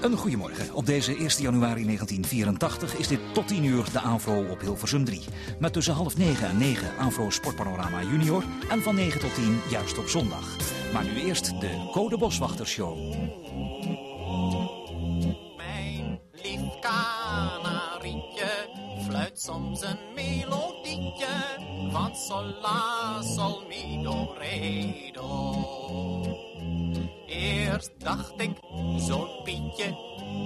Een goeiemorgen. Op deze 1 januari 1984 is dit tot 10 uur de AVRO op Hilversum 3. Met tussen half 9 en 9 AVRO Sportpanorama Junior en van 9 tot 10 juist op zondag. Maar nu eerst de Code Boswachtershow. Mijn lief kanarietje fluit soms een melodietje van sol la sol mi do re do. Eerst dacht ik, zo'n Pietje,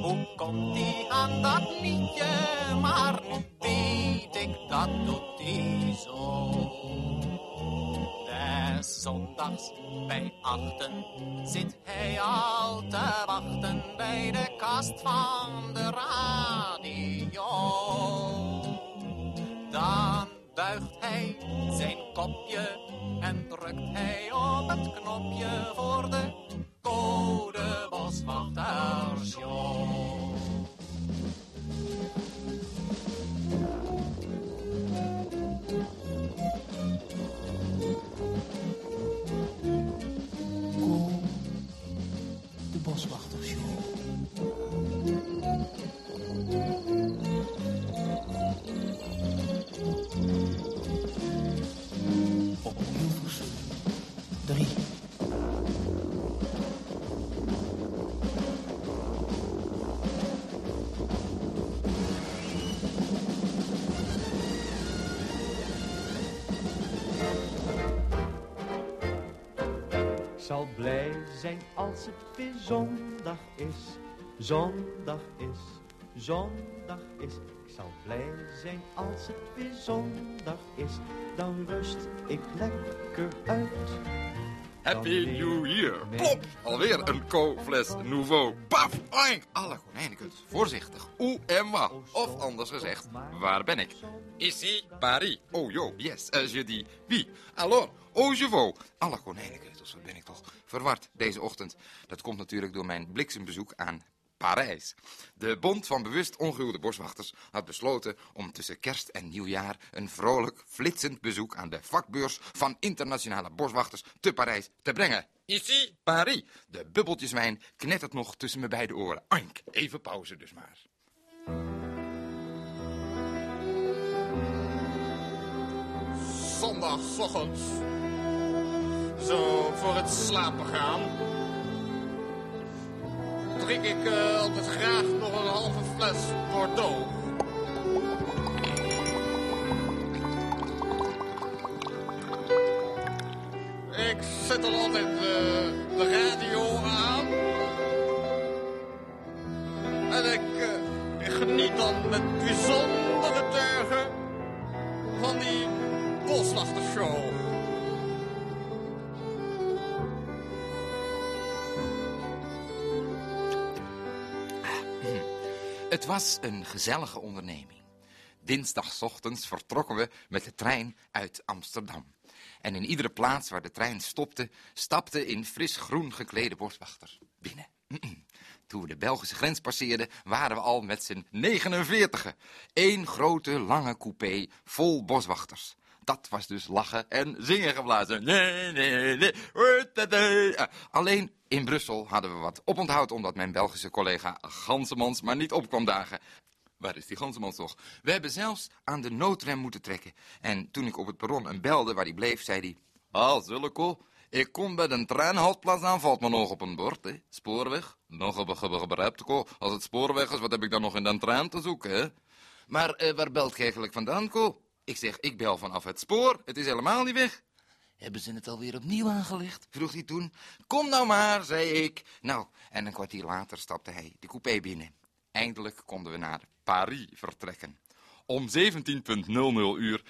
hoe komt die aan dat liedje? Maar nu weet ik, dat doet die zo. Des zondags bij 8 zit hij al te wachten bij de kast van de radio. Dan buigt hij zijn kopje en drukt hij op het knopje voor de Code Boswachtershow. Code Boswachtershow. Op Hilversum 3. Ik zal blij zijn als het weer zondag is, zondag is, zondag is. Ik zal blij zijn als het weer zondag is, dan rust ik lekker uit. Happy New Year! Plop! Alweer een co-fles nouveau. Paf! Oink! Alle konijnenkut. Voorzichtig. Oe en wa. Of anders gezegd, waar ben ik? Ici, Paris. Oh yo, yes, je dis, oui. Alors, au jevaux. Alle konijnenkut, zo ben ik toch verward deze ochtend. Dat komt natuurlijk door mijn bliksembezoek aan Parijs. De Bond van Bewust Ongehuwde Boswachters had besloten om tussen kerst en nieuwjaar een vrolijk, flitsend bezoek aan de vakbeurs van internationale boswachters te Parijs te brengen. Ici, Paris. De bubbeltjeswijn knettert nog tussen mijn beide oren. Ank, even pauze dus maar. Zondagochtend. Zo voor het slapen gaan. Drink ik altijd graag nog een halve fles Bordeaux. Ik zet dan altijd de radio aan. En ik geniet dan met bijzondere teugen van die Boswachtershow. Het was een gezellige onderneming. Dinsdagochtends vertrokken we met de trein uit Amsterdam. En in iedere plaats waar de trein stopte, stapte in fris groen geklede boswachter binnen. Toen we de Belgische grens passeerden, waren we al met z'n 49. Eén grote lange coupé vol boswachters. Dat was dus lachen en zingen geblazen. Nee, nee, nee. Alleen in Brussel hadden we wat oponthoud omdat mijn Belgische collega Gansemans maar niet op kwam dagen. Waar is die Gansemans toch? We hebben zelfs aan de noodrem moeten trekken. En toen ik op het perron hem belde waar hij bleef, zei hij... Ah, zulko, ik kom bij de treinhoudplaats aan, valt me nog op een bord, hè. Spoorweg. Nog gebruikt, als het spoorweg is, wat heb ik dan nog in de trein te zoeken, hè? Maar waar belt je eigenlijk vandaan, ko? Ik zeg, ik bel vanaf het spoor, het is helemaal niet weg. Hebben ze het alweer opnieuw aangelegd? Vroeg hij toen. Kom nou maar, zei ik. Nou, en een kwartier later stapte hij de coupé binnen. Eindelijk konden we naar Parijs vertrekken. Om 17:00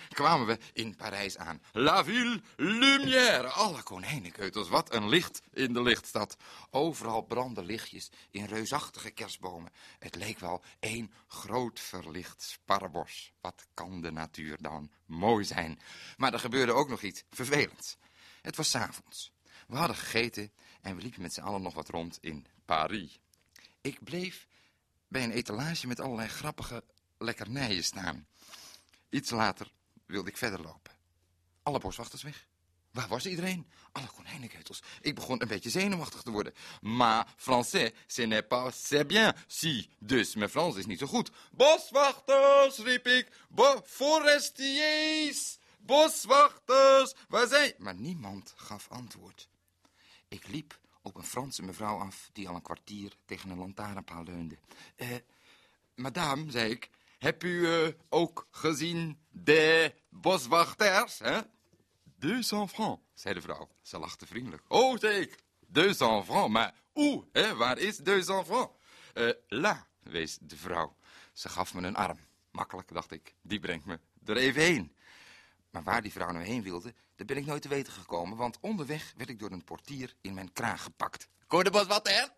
kwamen we in Parijs aan. La Ville Lumière. Alle konijnenkeutels, wat een licht in de lichtstad. Overal brandden lichtjes in reusachtige kerstbomen. Het leek wel één groot verlicht sparrenbos. Wat kan de natuur dan mooi zijn. Maar er gebeurde ook nog iets vervelends. Het was 's avonds. We hadden gegeten en we liepen met z'n allen nog wat rond in Parijs. Ik bleef bij een etalage met allerlei grappige lekkernijen staan. Iets later wilde ik verder lopen. Alle boswachters weg. Waar was iedereen? Alle konijnenketels. Ik begon een beetje zenuwachtig te worden. Maar Français, ce n'est pas c'est bien, si. Dus mijn Frans is niet zo goed. Boswachters, riep ik. Forestiers. Boswachters, waar zijn... Maar niemand gaf antwoord. Ik liep op een Franse mevrouw af die al een kwartier tegen een lantaarnpaal leunde. Madame, zei ik, heb u ook gezien de boswachters, hè? 200 francs, zei de vrouw. Ze lachte vriendelijk. Oh, zei ik, 200 francs, maar hoe, hè? Waar is 200 francs? La, wees de vrouw. Ze gaf me een arm. Makkelijk, dacht ik, die brengt me er even heen. Maar waar die vrouw nou heen wilde, daar ben ik nooit te weten gekomen, want onderweg werd ik door een portier in mijn kraag gepakt. Code Boswachter?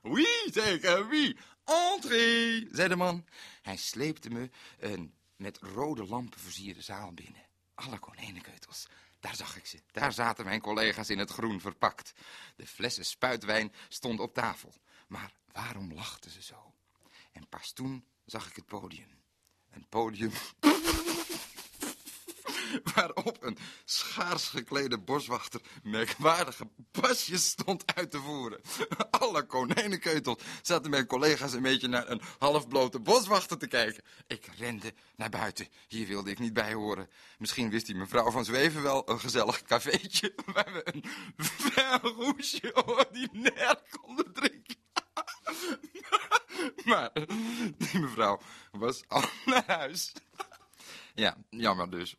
Oui, zei ik, oui. Entrez, zei de man. Hij sleepte me een met rode lampen versierde zaal binnen. Alle konijnenkeutels. Daar zag ik ze. Daar zaten mijn collega's in het groen verpakt. De flessen spuitwijn stonden op tafel. Maar waarom lachten ze zo? En pas toen zag ik het podium. Een podium... waarop een schaars geklede boswachter merkwaardige pasjes stond uit te voeren. Alle konijnenkeutels zaten mijn collega's een beetje naar een halfblote boswachter te kijken. Ik rende naar buiten. Hier wilde ik niet bij horen. Misschien wist die mevrouw van Zweven wel een gezellig cafeetje waar we een verroesje ordinair konden drinken. Maar die mevrouw was al naar huis. Ja, jammer dus.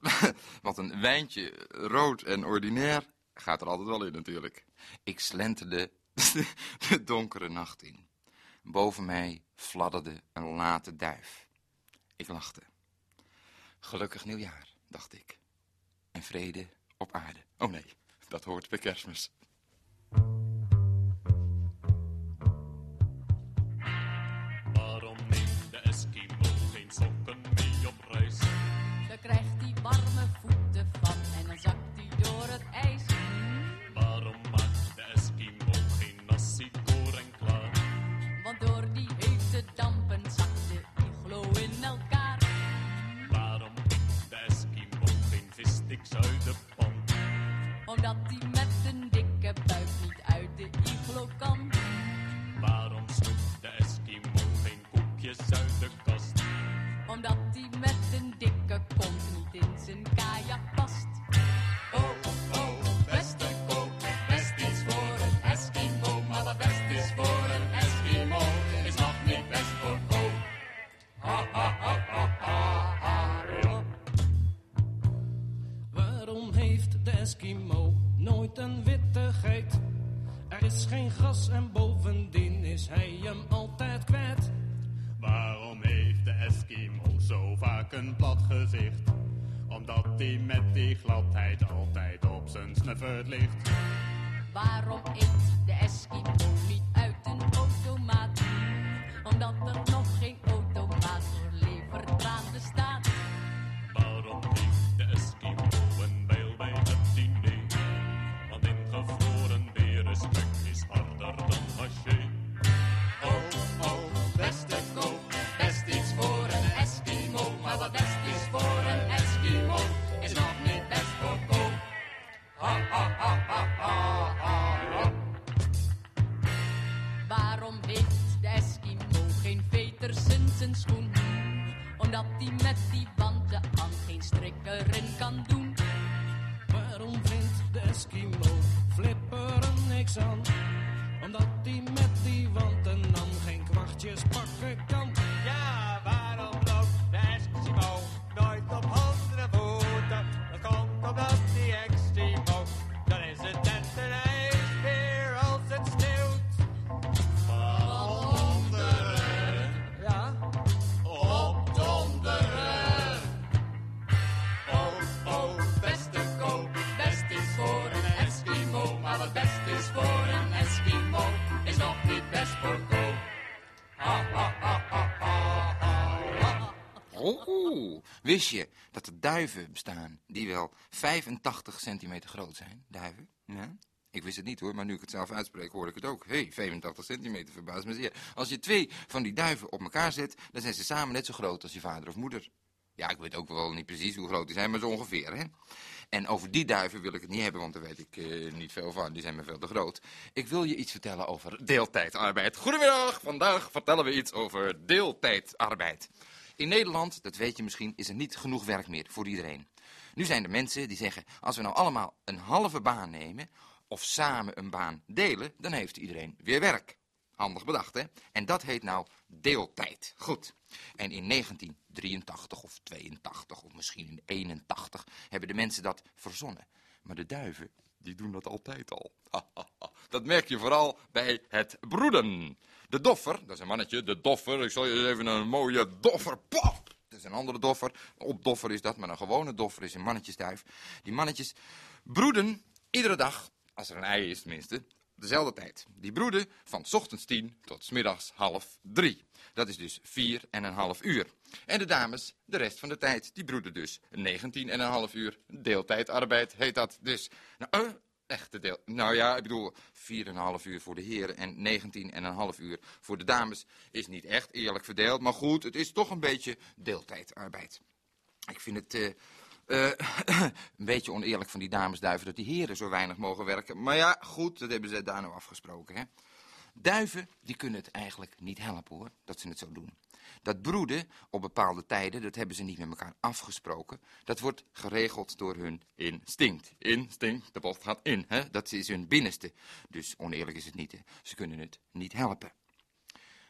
Want een wijntje, rood en ordinair, gaat er altijd wel in natuurlijk. Ik slenterde de donkere nacht in. Boven mij fladderde een late duif. Ik lachte. Gelukkig nieuwjaar, dacht ik. En vrede op aarde. Oh nee, dat hoort bij Kerstmis. Waarom neemt de Eskimo geen sokken mee op reis? Dan krijgt hij warme voeten van en dan zakt hij door het ijs. Waarom maakt de Eskimo geen nasi goreng klaar? Want door die hete dampen zakt de iglo in elkaar. Waarom eet de Eskimo geen vissticks uit de pan? Omdat hij met een dikke buik niet uit de iglo kan. Waarom snoept de Eskimo geen koekjes uit de kast? Omdat hij met een dikke kont niet in zijn kajak past. Oh, oh, beste koop, best iets voor een Eskimo. Maar wat best is voor een Eskimo, is nog niet best voor koop. Ha, ha, ha, ha, ha, ha, ja. Waarom heeft de Eskimo nooit een witte geit? Er is geen gras en bovendien is hij hem altijd kwijt. Waarom heeft de Eskimo zo vaak een plat gezicht? Omdat hij met die gladheid altijd op zijn snuffert ligt. Waarom eet de Eskimo niet uit een automaat? Omdat er nog geen automaat voor levertraan bestaat. Waarom heeft de Eskimo een bijl bij het diner? Want in gevroren berenstuk is harder dan haché. Oh, oh. Best te koop, best iets voor een Eskimo. Maar wat best is voor een Eskimo, is nog niet best voor koop. Ha, ha, ha, ha, ha, ha. Waarom heeft de Eskimo geen veters in zijn schoen? Omdat hij met die banden aan geen strikker in kan doen. Waarom vindt de Eskimo flipperen niks aan? Omdat hij met die wanten nam geen kwartjes pakken kan. Ja, waarom loopt de Eskimo nooit op handen voeten? Dat komt omdat die Eskimo, dan is het net een ijsbeer als het sneeuwt. Van onderen, ja, op donderen. Oh, oh, beste koop, best is voor een Eskimo, maar wat best is voor een Eskimo is nog niet best voor koop. Ha, ha, ha, ha, ha, ha. Oh, oh. Wist je dat er duiven bestaan die wel 85 centimeter groot zijn? Duiven? Ja? Ik wist het niet hoor, maar nu ik het zelf uitspreek hoor ik het ook. Hé, 85 centimeter, verbaast me zeer. Als je twee van die duiven op elkaar zet, dan zijn ze samen net zo groot als je vader of moeder. Ja, ik weet ook wel niet precies hoe groot die zijn, maar zo ongeveer, hè. En over die duiven wil ik het niet hebben, want daar weet ik niet veel van. Die zijn me veel te groot. Ik wil je iets vertellen over deeltijdarbeid. Goedemiddag, vandaag vertellen we iets over deeltijdarbeid. In Nederland, dat weet je misschien, is er niet genoeg werk meer voor iedereen. Nu zijn er mensen die zeggen, als we nou allemaal een halve baan nemen of samen een baan delen, dan heeft iedereen weer werk. Handig bedacht, hè? En dat heet nou deeltijd. Goed. En in 1983 of 82 of misschien in 81 hebben de mensen dat verzonnen. Maar de duiven, die doen dat altijd al. Dat merk je vooral bij het broeden. De doffer, dat is een mannetje, de doffer. Ik zal je even een mooie doffer pop. Dat is een andere doffer. Een opdoffer is dat, maar een gewone doffer is een mannetjesduif. Die mannetjes broeden iedere dag, als er een ei is tenminste, dezelfde tijd. Die broeden van 's ochtends 10 tot 's middags 2:30. Dat is dus 4,5 uur. En de dames, de rest van de tijd, die broeden dus 19,5 uur. Deeltijdarbeid heet dat dus. Nou, echte deel. Nou ja, ik bedoel, 4,5 uur voor de heren en 19,5 uur voor de dames is niet echt eerlijk verdeeld. Maar goed, het is toch een beetje deeltijdarbeid. Ik vind het... een beetje oneerlijk van die damesduiven dat die heren zo weinig mogen werken. Maar ja, goed, dat hebben ze daar nou afgesproken, hè. Duiven, die kunnen het eigenlijk niet helpen, hoor, dat ze het zo doen. Dat broeden op bepaalde tijden, dat hebben ze niet met elkaar afgesproken. Dat wordt geregeld door hun instinct. Instinct, de bocht gaat in, hè. Dat is hun binnenste. Dus oneerlijk is het niet, hè. Ze kunnen het niet helpen.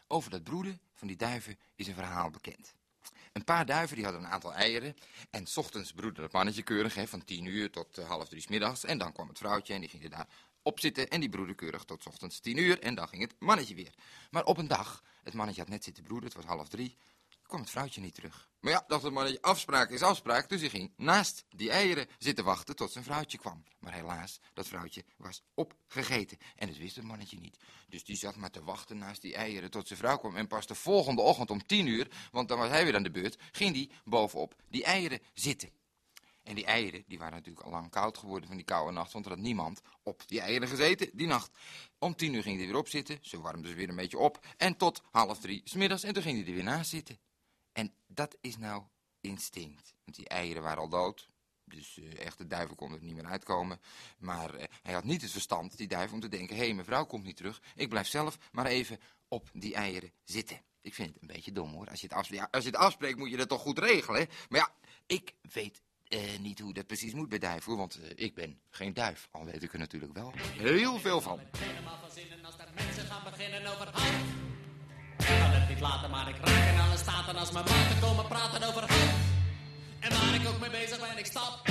Over dat broeden van die duiven is een verhaal bekend. Een paar duiven die hadden een aantal eieren en 's ochtends broedde dat mannetje keurig, hè, van 10 uur tot 2:30 's middags. En dan kwam het vrouwtje en die ging er daar op zitten en die broedde keurig tot 's ochtends 10 uur en dan ging het mannetje weer. Maar op een dag, het mannetje had net zitten broeden, het was 2:30, kwam het vrouwtje niet terug. Maar ja, dacht het mannetje, afspraak is afspraak, dus hij ging naast die eieren zitten wachten tot zijn vrouwtje kwam. Maar helaas, dat vrouwtje was opgegeten en dat wist het mannetje niet. Dus die zat maar te wachten naast die eieren tot zijn vrouw kwam en pas de volgende ochtend om 10 uur, want dan was hij weer aan de beurt, ging die bovenop die eieren zitten. En die eieren, die waren natuurlijk al lang koud geworden van die koude nacht, want er had niemand op die eieren gezeten die nacht. Om 10 uur ging hij weer opzitten, ze warmden ze weer een beetje op en tot 2:30 's middags en toen ging hij er weer naast zitten. En dat is nou instinct. Want die eieren waren al dood. Dus echt, de duiven konden er niet meer uitkomen. Maar hij had niet het verstand, die duif, om te denken... hé, mijn vrouw komt niet terug. Ik blijf zelf maar even op die eieren zitten. Ik vind het een beetje dom, hoor. Als je het afspreekt, ja, als je het afspreekt moet je dat toch goed regelen, hè? Maar ja, ik weet niet hoe dat precies moet bij duiven, hoor. Want ik ben geen duif. Al weet ik er natuurlijk wel heel veel van. Ik ben helemaal van zinnen als er mensen gaan beginnen over hand. Ik kan het niet laten, maar ik raak in alle staten als mijn maten komen praten over hand. En waar ik ook mee bezig ben, ik stap.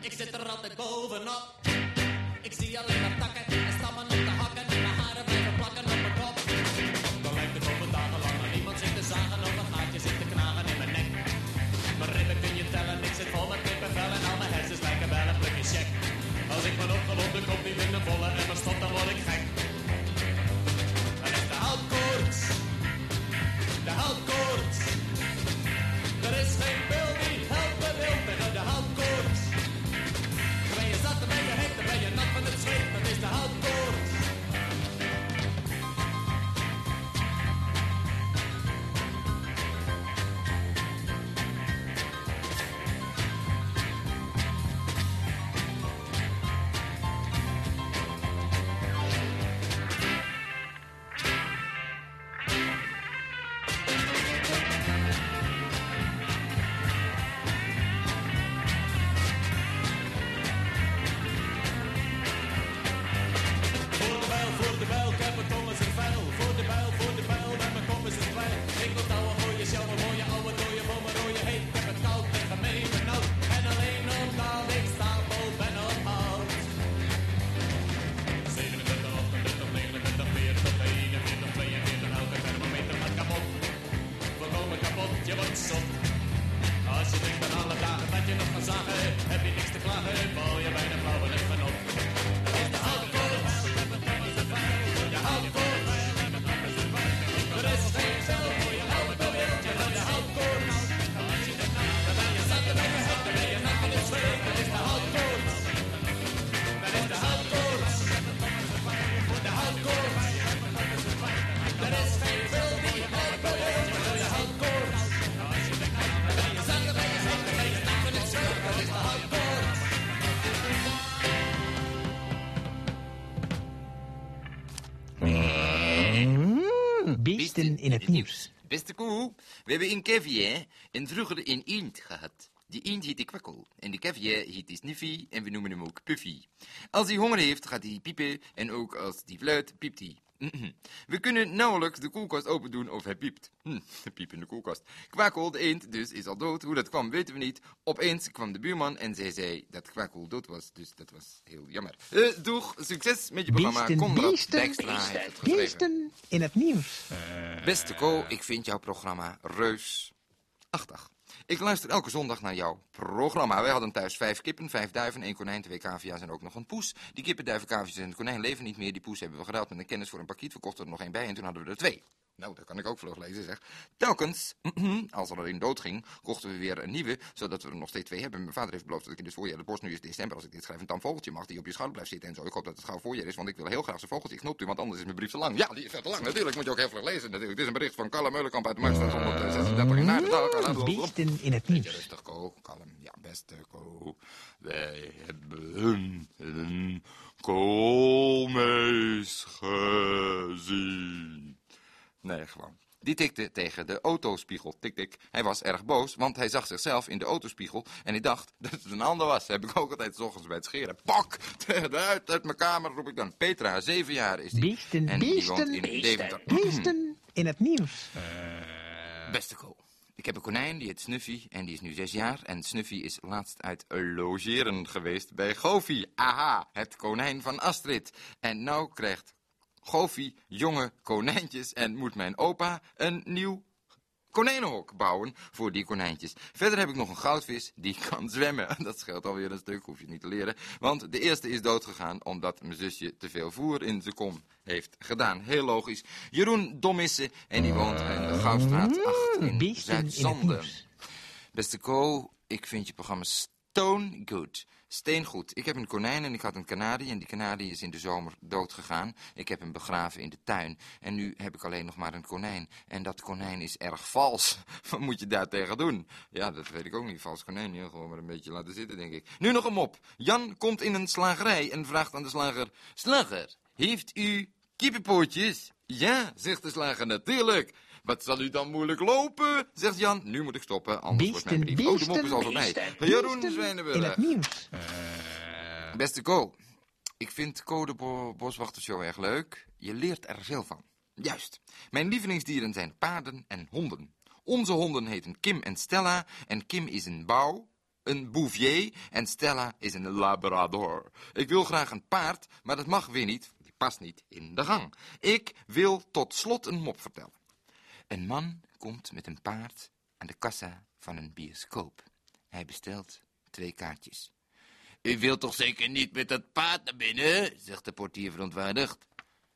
Ik zit er altijd bovenop. Ik zie alleen maar takken en stammen op de hakken. En mijn haren blijven plakken op mijn kop. Dan lijkt het over dagenlang, maar niemand zit te zagen. Of een gaatje zit te knagen in mijn nek. Mijn ribben kun je tellen, ik zit vol met kippenvel. En al mijn hersens lijken wel een plukje check. Als ik ben opgelopen, komt die in de volle. En mijn stop, dan word ik gek. Dan is de houtkoorts. De houtkoorts. Er is geen beeld die helpen wil tegen de houtkoorts. Ben je zat, dan ben je heet, dan ben je nat van het zweet. Dat is de houtkoorts. beesten in het nieuws. Beste koe, we hebben een caviar en vroeger een eend gehad. Die eend heette Kwakkel en de caviar heette Snuffy en we noemen hem ook Puffy. Als hij honger heeft gaat hij piepen en ook als hij fluit piept hij. We kunnen nauwelijks de koelkast open doen of hij piept. Piepende koelkast. Kwakkel, de eend, dus is al dood. Hoe dat kwam, weten we niet. Opeens kwam de buurman en zij zei dat Kwakkel dood was. Dus dat was heel jammer. Doeg, succes met je programma. Beesten in het nieuws. Beste Ko, ik vind jouw programma reusachtig. Ik luister elke zondag naar jouw programma. Wij hadden thuis 5 kippen, 5 duiven, 1 konijn, 2 cavia's en ook nog een poes. Die kippen, duiven, cavia's en het konijn leven niet meer. Die poes hebben we geruild met een kennis voor een pakiet. We kochten er nog 1 bij en toen hadden we er 2. Nou, dat kan ik ook vlug lezen, zeg. Telkens, als er een dood ging, kochten we weer een nieuwe, zodat we er nog steeds 2 hebben. Mijn vader heeft beloofd dat ik in dit voorjaar het bos, nu is december, als ik dit schrijf, een tamvogeltje mag die op je schouder blijft zitten en zo. Ik hoop dat het gauw voorjaar is, want ik wil heel graag zijn vogeltje. Ik knop u, want anders is mijn brief te lang. Ja, die is te lang, natuurlijk. Moet je ook heel vlug lezen, natuurlijk. Dit is een bericht van Kalle Meulekamp uit de Maxx, 136 in Aardendaal. Beesten in het nieuws. Rustig, Ko. Kalm. Ja, beste Ko. Wij hebben een koolmees gezien. Nee, gewoon. Die tikte tegen de autospiegel. Tik, tik. Hij was erg boos, want hij zag zichzelf in de autospiegel en hij dacht dat het een ander was. Dat heb ik ook altijd 's ochtends bij het scheren. Pak! Uit mijn kamer roep ik dan. Petra, 7 jaar is die. Beesten, en beesten, in beesten, beesten in het nieuws. Beste Ko. Ik heb een konijn, die heet Snuffy, en die is nu 6 jaar. En Snuffy is laatst uit logeren geweest bij Goffie. Aha, het konijn van Astrid. En nou krijgt Goffie jonge konijntjes en moet mijn opa een nieuw konijnenhok bouwen voor die konijntjes. Verder heb ik nog een goudvis die kan zwemmen. Dat scheelt alweer een stuk, hoef je niet te leren. Want de eerste is doodgegaan omdat mijn zusje te veel voer in zijn kom heeft gedaan. Heel logisch. Jeroen Dommisse en die woont in de Gouwstraat 8 in Zuidzande. Beste Ko, ik vind je programma stone good. Steengoed. Ik heb een konijn en ik had een kanarie en die kanarie is in de zomer doodgegaan. Ik heb hem begraven in de tuin en nu heb ik alleen nog maar een konijn. En dat konijn is erg vals. Wat moet je daar tegen doen? Ja, dat weet ik ook niet. Vals konijn, ja, gewoon maar een beetje laten zitten, denk ik. Nu nog een mop. Jan komt in een slagerij en vraagt aan de slager: slager, heeft u kippenpootjes? Ja, zegt de slager, natuurlijk. Wat zal u dan moeilijk lopen? Zegt Jan. Nu moet ik stoppen, anders wordt mijn brief. Beesten, oh, de mop is al voorbij. Jeroen Zwijnenbullen. Beste Ko, ik vind Code Boswachtershow erg leuk. Je leert er veel van. Juist. Mijn lievelingsdieren zijn paarden en honden. Onze honden heten Kim en Stella. En Kim is een bouw, een bouvier. En Stella is een labrador. Ik wil graag een paard, maar dat mag weer niet. Die past niet in de gang. Ik wil tot slot een mop vertellen. Een man komt met een paard aan de kassa van een bioscoop. Hij bestelt 2 kaartjes. U wilt toch zeker niet met dat paard naar binnen, zegt de portier verontwaardigd.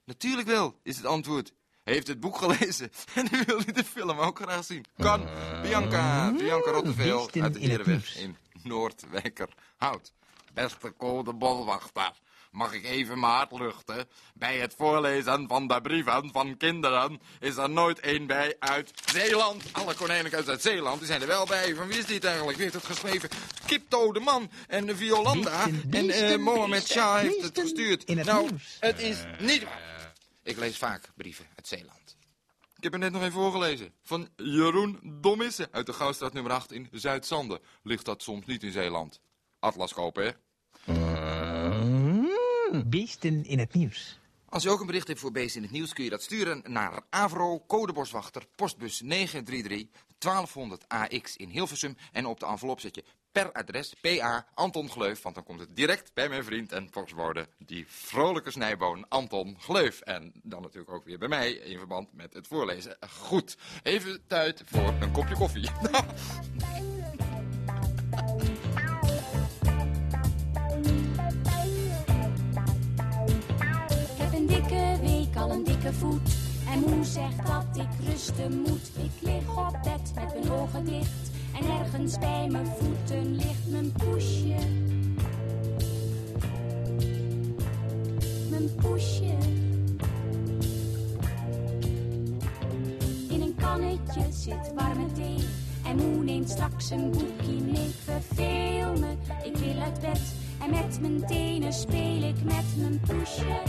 Natuurlijk wel, is het antwoord. Hij heeft het boek gelezen en nu wil hij de film ook graag zien. Kan Bianca Rotteveel uit de Ereweg in Noordwijkerhout. Beste Code Boswachter. Mag ik even mijn hart luchten? Bij het voorlezen van de brieven van kinderen is er nooit 1 bij uit Zeeland. Alle konijnen uit Zeeland, die zijn er wel bij. Van wie is dit eigenlijk? Wie heeft het geschreven? Kipto de man en de Violanda. En Mohammed Shah heeft het gestuurd. Nou, het is niet waar. Ik lees vaak brieven uit Zeeland. Ik heb er net nog even voorgelezen. Van Jeroen Dommisse uit de Gouwstraat nummer 8 in Zuidzande. Ligt dat soms niet in Zeeland? Atlas kopen, hè? Beesten in het nieuws. Als je ook een bericht hebt voor Beesten in het nieuws, kun je dat sturen naar AVRO, Code Boswachter, postbus 933, 1200 AX in Hilversum. En op de envelop zet je per adres PA Anton Gleuf, want dan komt het direct bij mijn vriend en postbode, die vrolijke snijboon Anton Gleuf. En dan natuurlijk ook weer bij mij in verband met het voorlezen. Goed, even tijd voor een kopje koffie. Voet. En moe zegt dat ik rusten moet. Ik lig op bed met mijn ogen dicht. En ergens bij mijn voeten ligt mijn poesje. Mijn poesje. In een kannetje zit warme thee. En moe neemt straks een boekje. Nee, ik verveel me. Ik wil uit bed. En met mijn tenen speel ik met mijn poesje.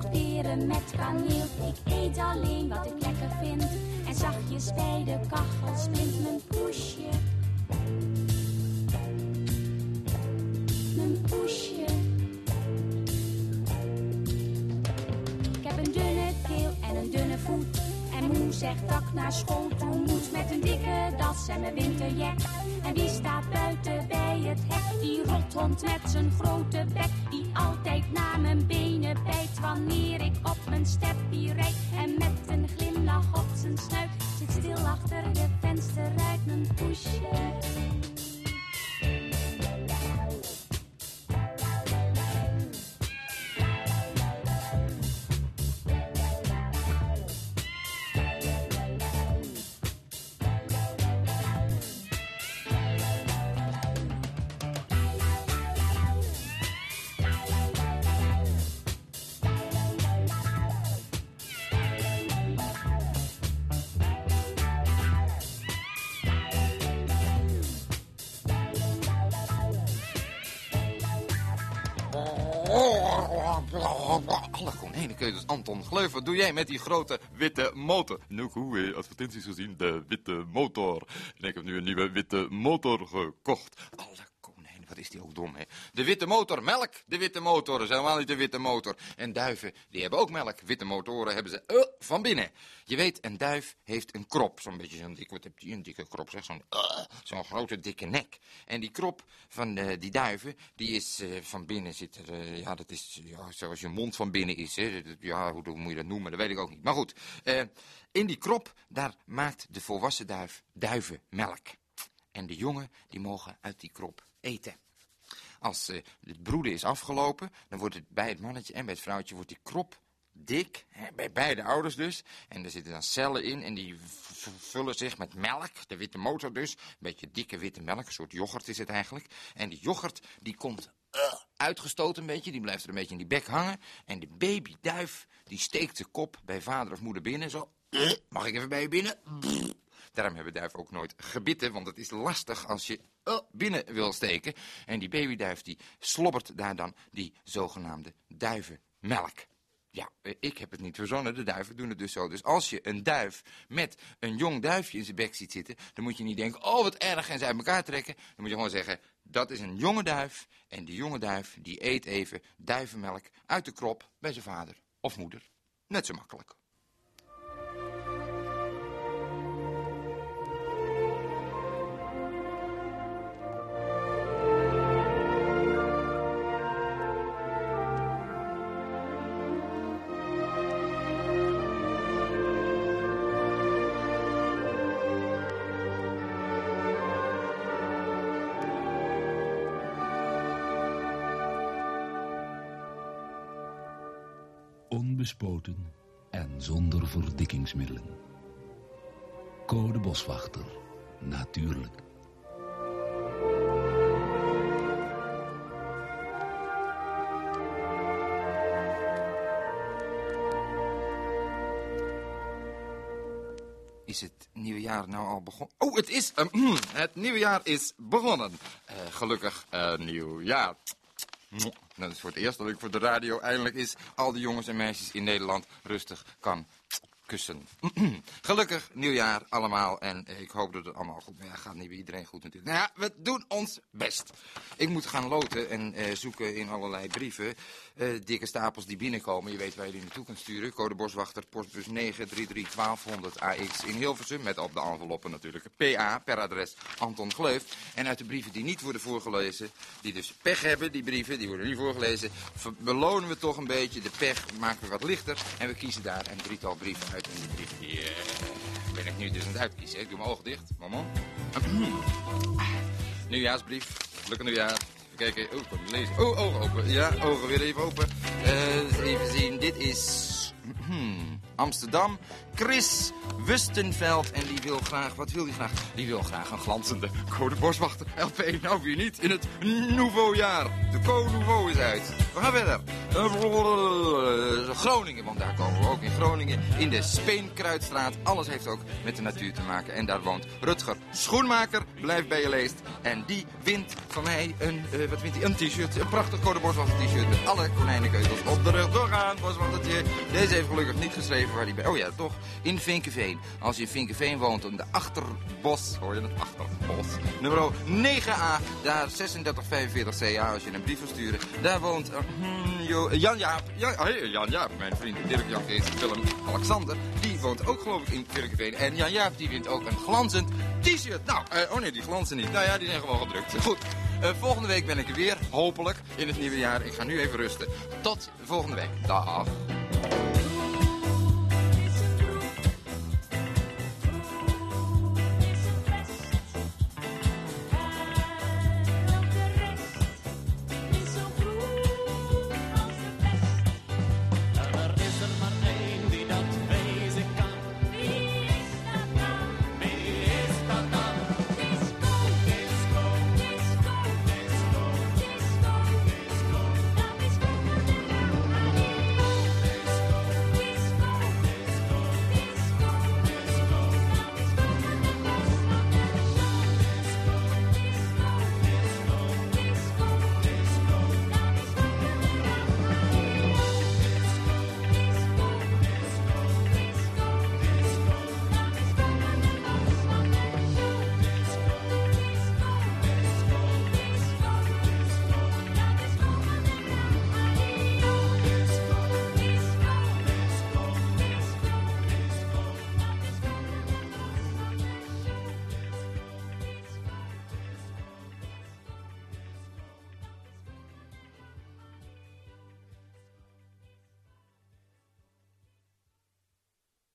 gekookt peren met kaneel. Ik eet alleen wat ik lekker vind. En zachtjes bij de kachel springt mijn poesje. Mijn poesje. Ik heb een dunne keel en een dunne voet. En moe zegt dat ik naar school toe moet. Met een dikke das en mijn winterjack. En wie staat buiten bij het hek? Die rothond met zijn grote bek. Die altijd naar mijn benen bijt. Wanneer ik op mijn steppie rijd. En met een glimlach op zijn snuit. Zit stil achter de vensterruit mijn poesje. Anton Gleuf, wat doe jij met die grote witte motor? Nu hoe advertenties gezien, de witte motor. En ik heb nu een nieuwe witte motor gekocht. Alle konijnen, wat is die ook dom, hè? De witte motor, melk, de witte motor. Dat is helemaal niet de witte motor. En duiven, die hebben ook melk. Witte motoren hebben ze van binnen. Je weet, een duif heeft een krop. Zo'n beetje zo'n dikke, wat heb je een dikke krop, zeg? Zo'n grote, dikke nek. En die krop van die duiven, die is van binnen zit er... ja, dat is zoals je mond van binnen is. Hè. Ja, hoe moet je dat noemen? Dat weet ik ook niet. Maar goed, in die krop, daar maakt de volwassen duif duivenmelk. En de jongen, die mogen uit die krop eten. Als het broeden is afgelopen, dan wordt het bij het mannetje en bij het vrouwtje wordt die krop... dik, bij beide ouders dus. En er zitten dan cellen in en die vullen zich met melk, de witte motor dus. Een beetje dikke witte melk, een soort yoghurt is het eigenlijk. En die yoghurt, die komt uitgestoten een beetje, die blijft er een beetje in die bek hangen. En de babyduif, die steekt zijn kop bij vader of moeder binnen, zo. Mag ik even bij je binnen? Daarom hebben duiven ook nooit gebitten, want het is lastig als je binnen wil steken. En die babyduif, die slobbert daar dan die zogenaamde duivenmelk. Ja, ik heb het niet verzonnen, de duiven doen het dus zo. Dus als je een duif met een jong duifje in zijn bek ziet zitten... dan moet je niet denken, oh wat erg, en ze uit elkaar trekken. Dan moet je gewoon zeggen, dat is een jonge duif... en die jonge duif die eet even duivenmelk uit de krop bij zijn vader of moeder. Net zo makkelijk. Bespoten en zonder verdikkingsmiddelen. Code Boswachter, natuurlijk. Is het nieuwe jaar nou al begonnen? Oh, het is... het nieuwe jaar is begonnen. Gelukkig nieuw jaar. Dat is voor het eerst dat ik voor de radio eindelijk is al die jongens en meisjes in Nederland rustig kan kussen. Gelukkig nieuwjaar allemaal en ik hoop dat het allemaal goed gaat. Niet bij iedereen goed natuurlijk. Nou ja, we doen ons best. Ik moet gaan loten en zoeken in allerlei brieven. Dikke stapels die binnenkomen. Je weet waar je die naartoe kunt sturen. Code Boswachter, postbus 933-1200 AX in Hilversum. Met op de enveloppen natuurlijk PA, per adres Anton Gleuf. En uit de brieven die niet worden voorgelezen, die dus pech hebben, die brieven, die worden niet voorgelezen, belonen we toch een beetje. De pech maken we wat lichter en we kiezen daar een drietal brieven uit. En die brief die ben ik nu dus aan het uitkiezen. Ik doe mijn ogen dicht, mama. Nieuwjaarsbrief, gelukkig nieuwjaar. Even kijken, oh, kan ik lezen. Oh, ogen open. Ja, ogen weer even open. Even zien, dit is Amsterdam. Chris Wustenveld. En die wil graag, wat wil die graag? Die wil graag een glanzende Code Boswachter LP. Nou, weer niet in het nouveau jaar. De Code Nouveau is uit. We gaan verder. Groningen, want daar komen we ook in Groningen. In de Speenkruidstraat. Alles heeft ook met de natuur te maken. En daar woont Rutger Schoenmaker. Blijf bij je leest. En die wint van mij een, wat wint hij? Een t-shirt. Een prachtig Code Boswachtershow t-shirt met alle konijnenkeutels op de rug. Doorgaan, Boswachtertje. Deze heeft gelukkig niet geschreven waar hij bij... Oh ja, toch. In Vinkeveen. Als je in Vinkeveen woont, in de Achterbos. Hoor je het? Achterbos. Nummer 9A. Daar 3645 CA. Als je een brief versturen. Daar woont... Jan-Jaap. Jan-Jaap, mijn vriend Dirk-Jan in de film Alexander. Die woont ook geloof ik in Vinkeveen. En Jan-Jaap die wint ook een glanzend t-shirt. Nou, oh nee, die glanzen niet. Nou ja, die zijn gewoon gedrukt. Goed, volgende week ben ik er weer. Hopelijk in het nieuwe jaar. Ik ga nu even rusten. Tot volgende week. Dag.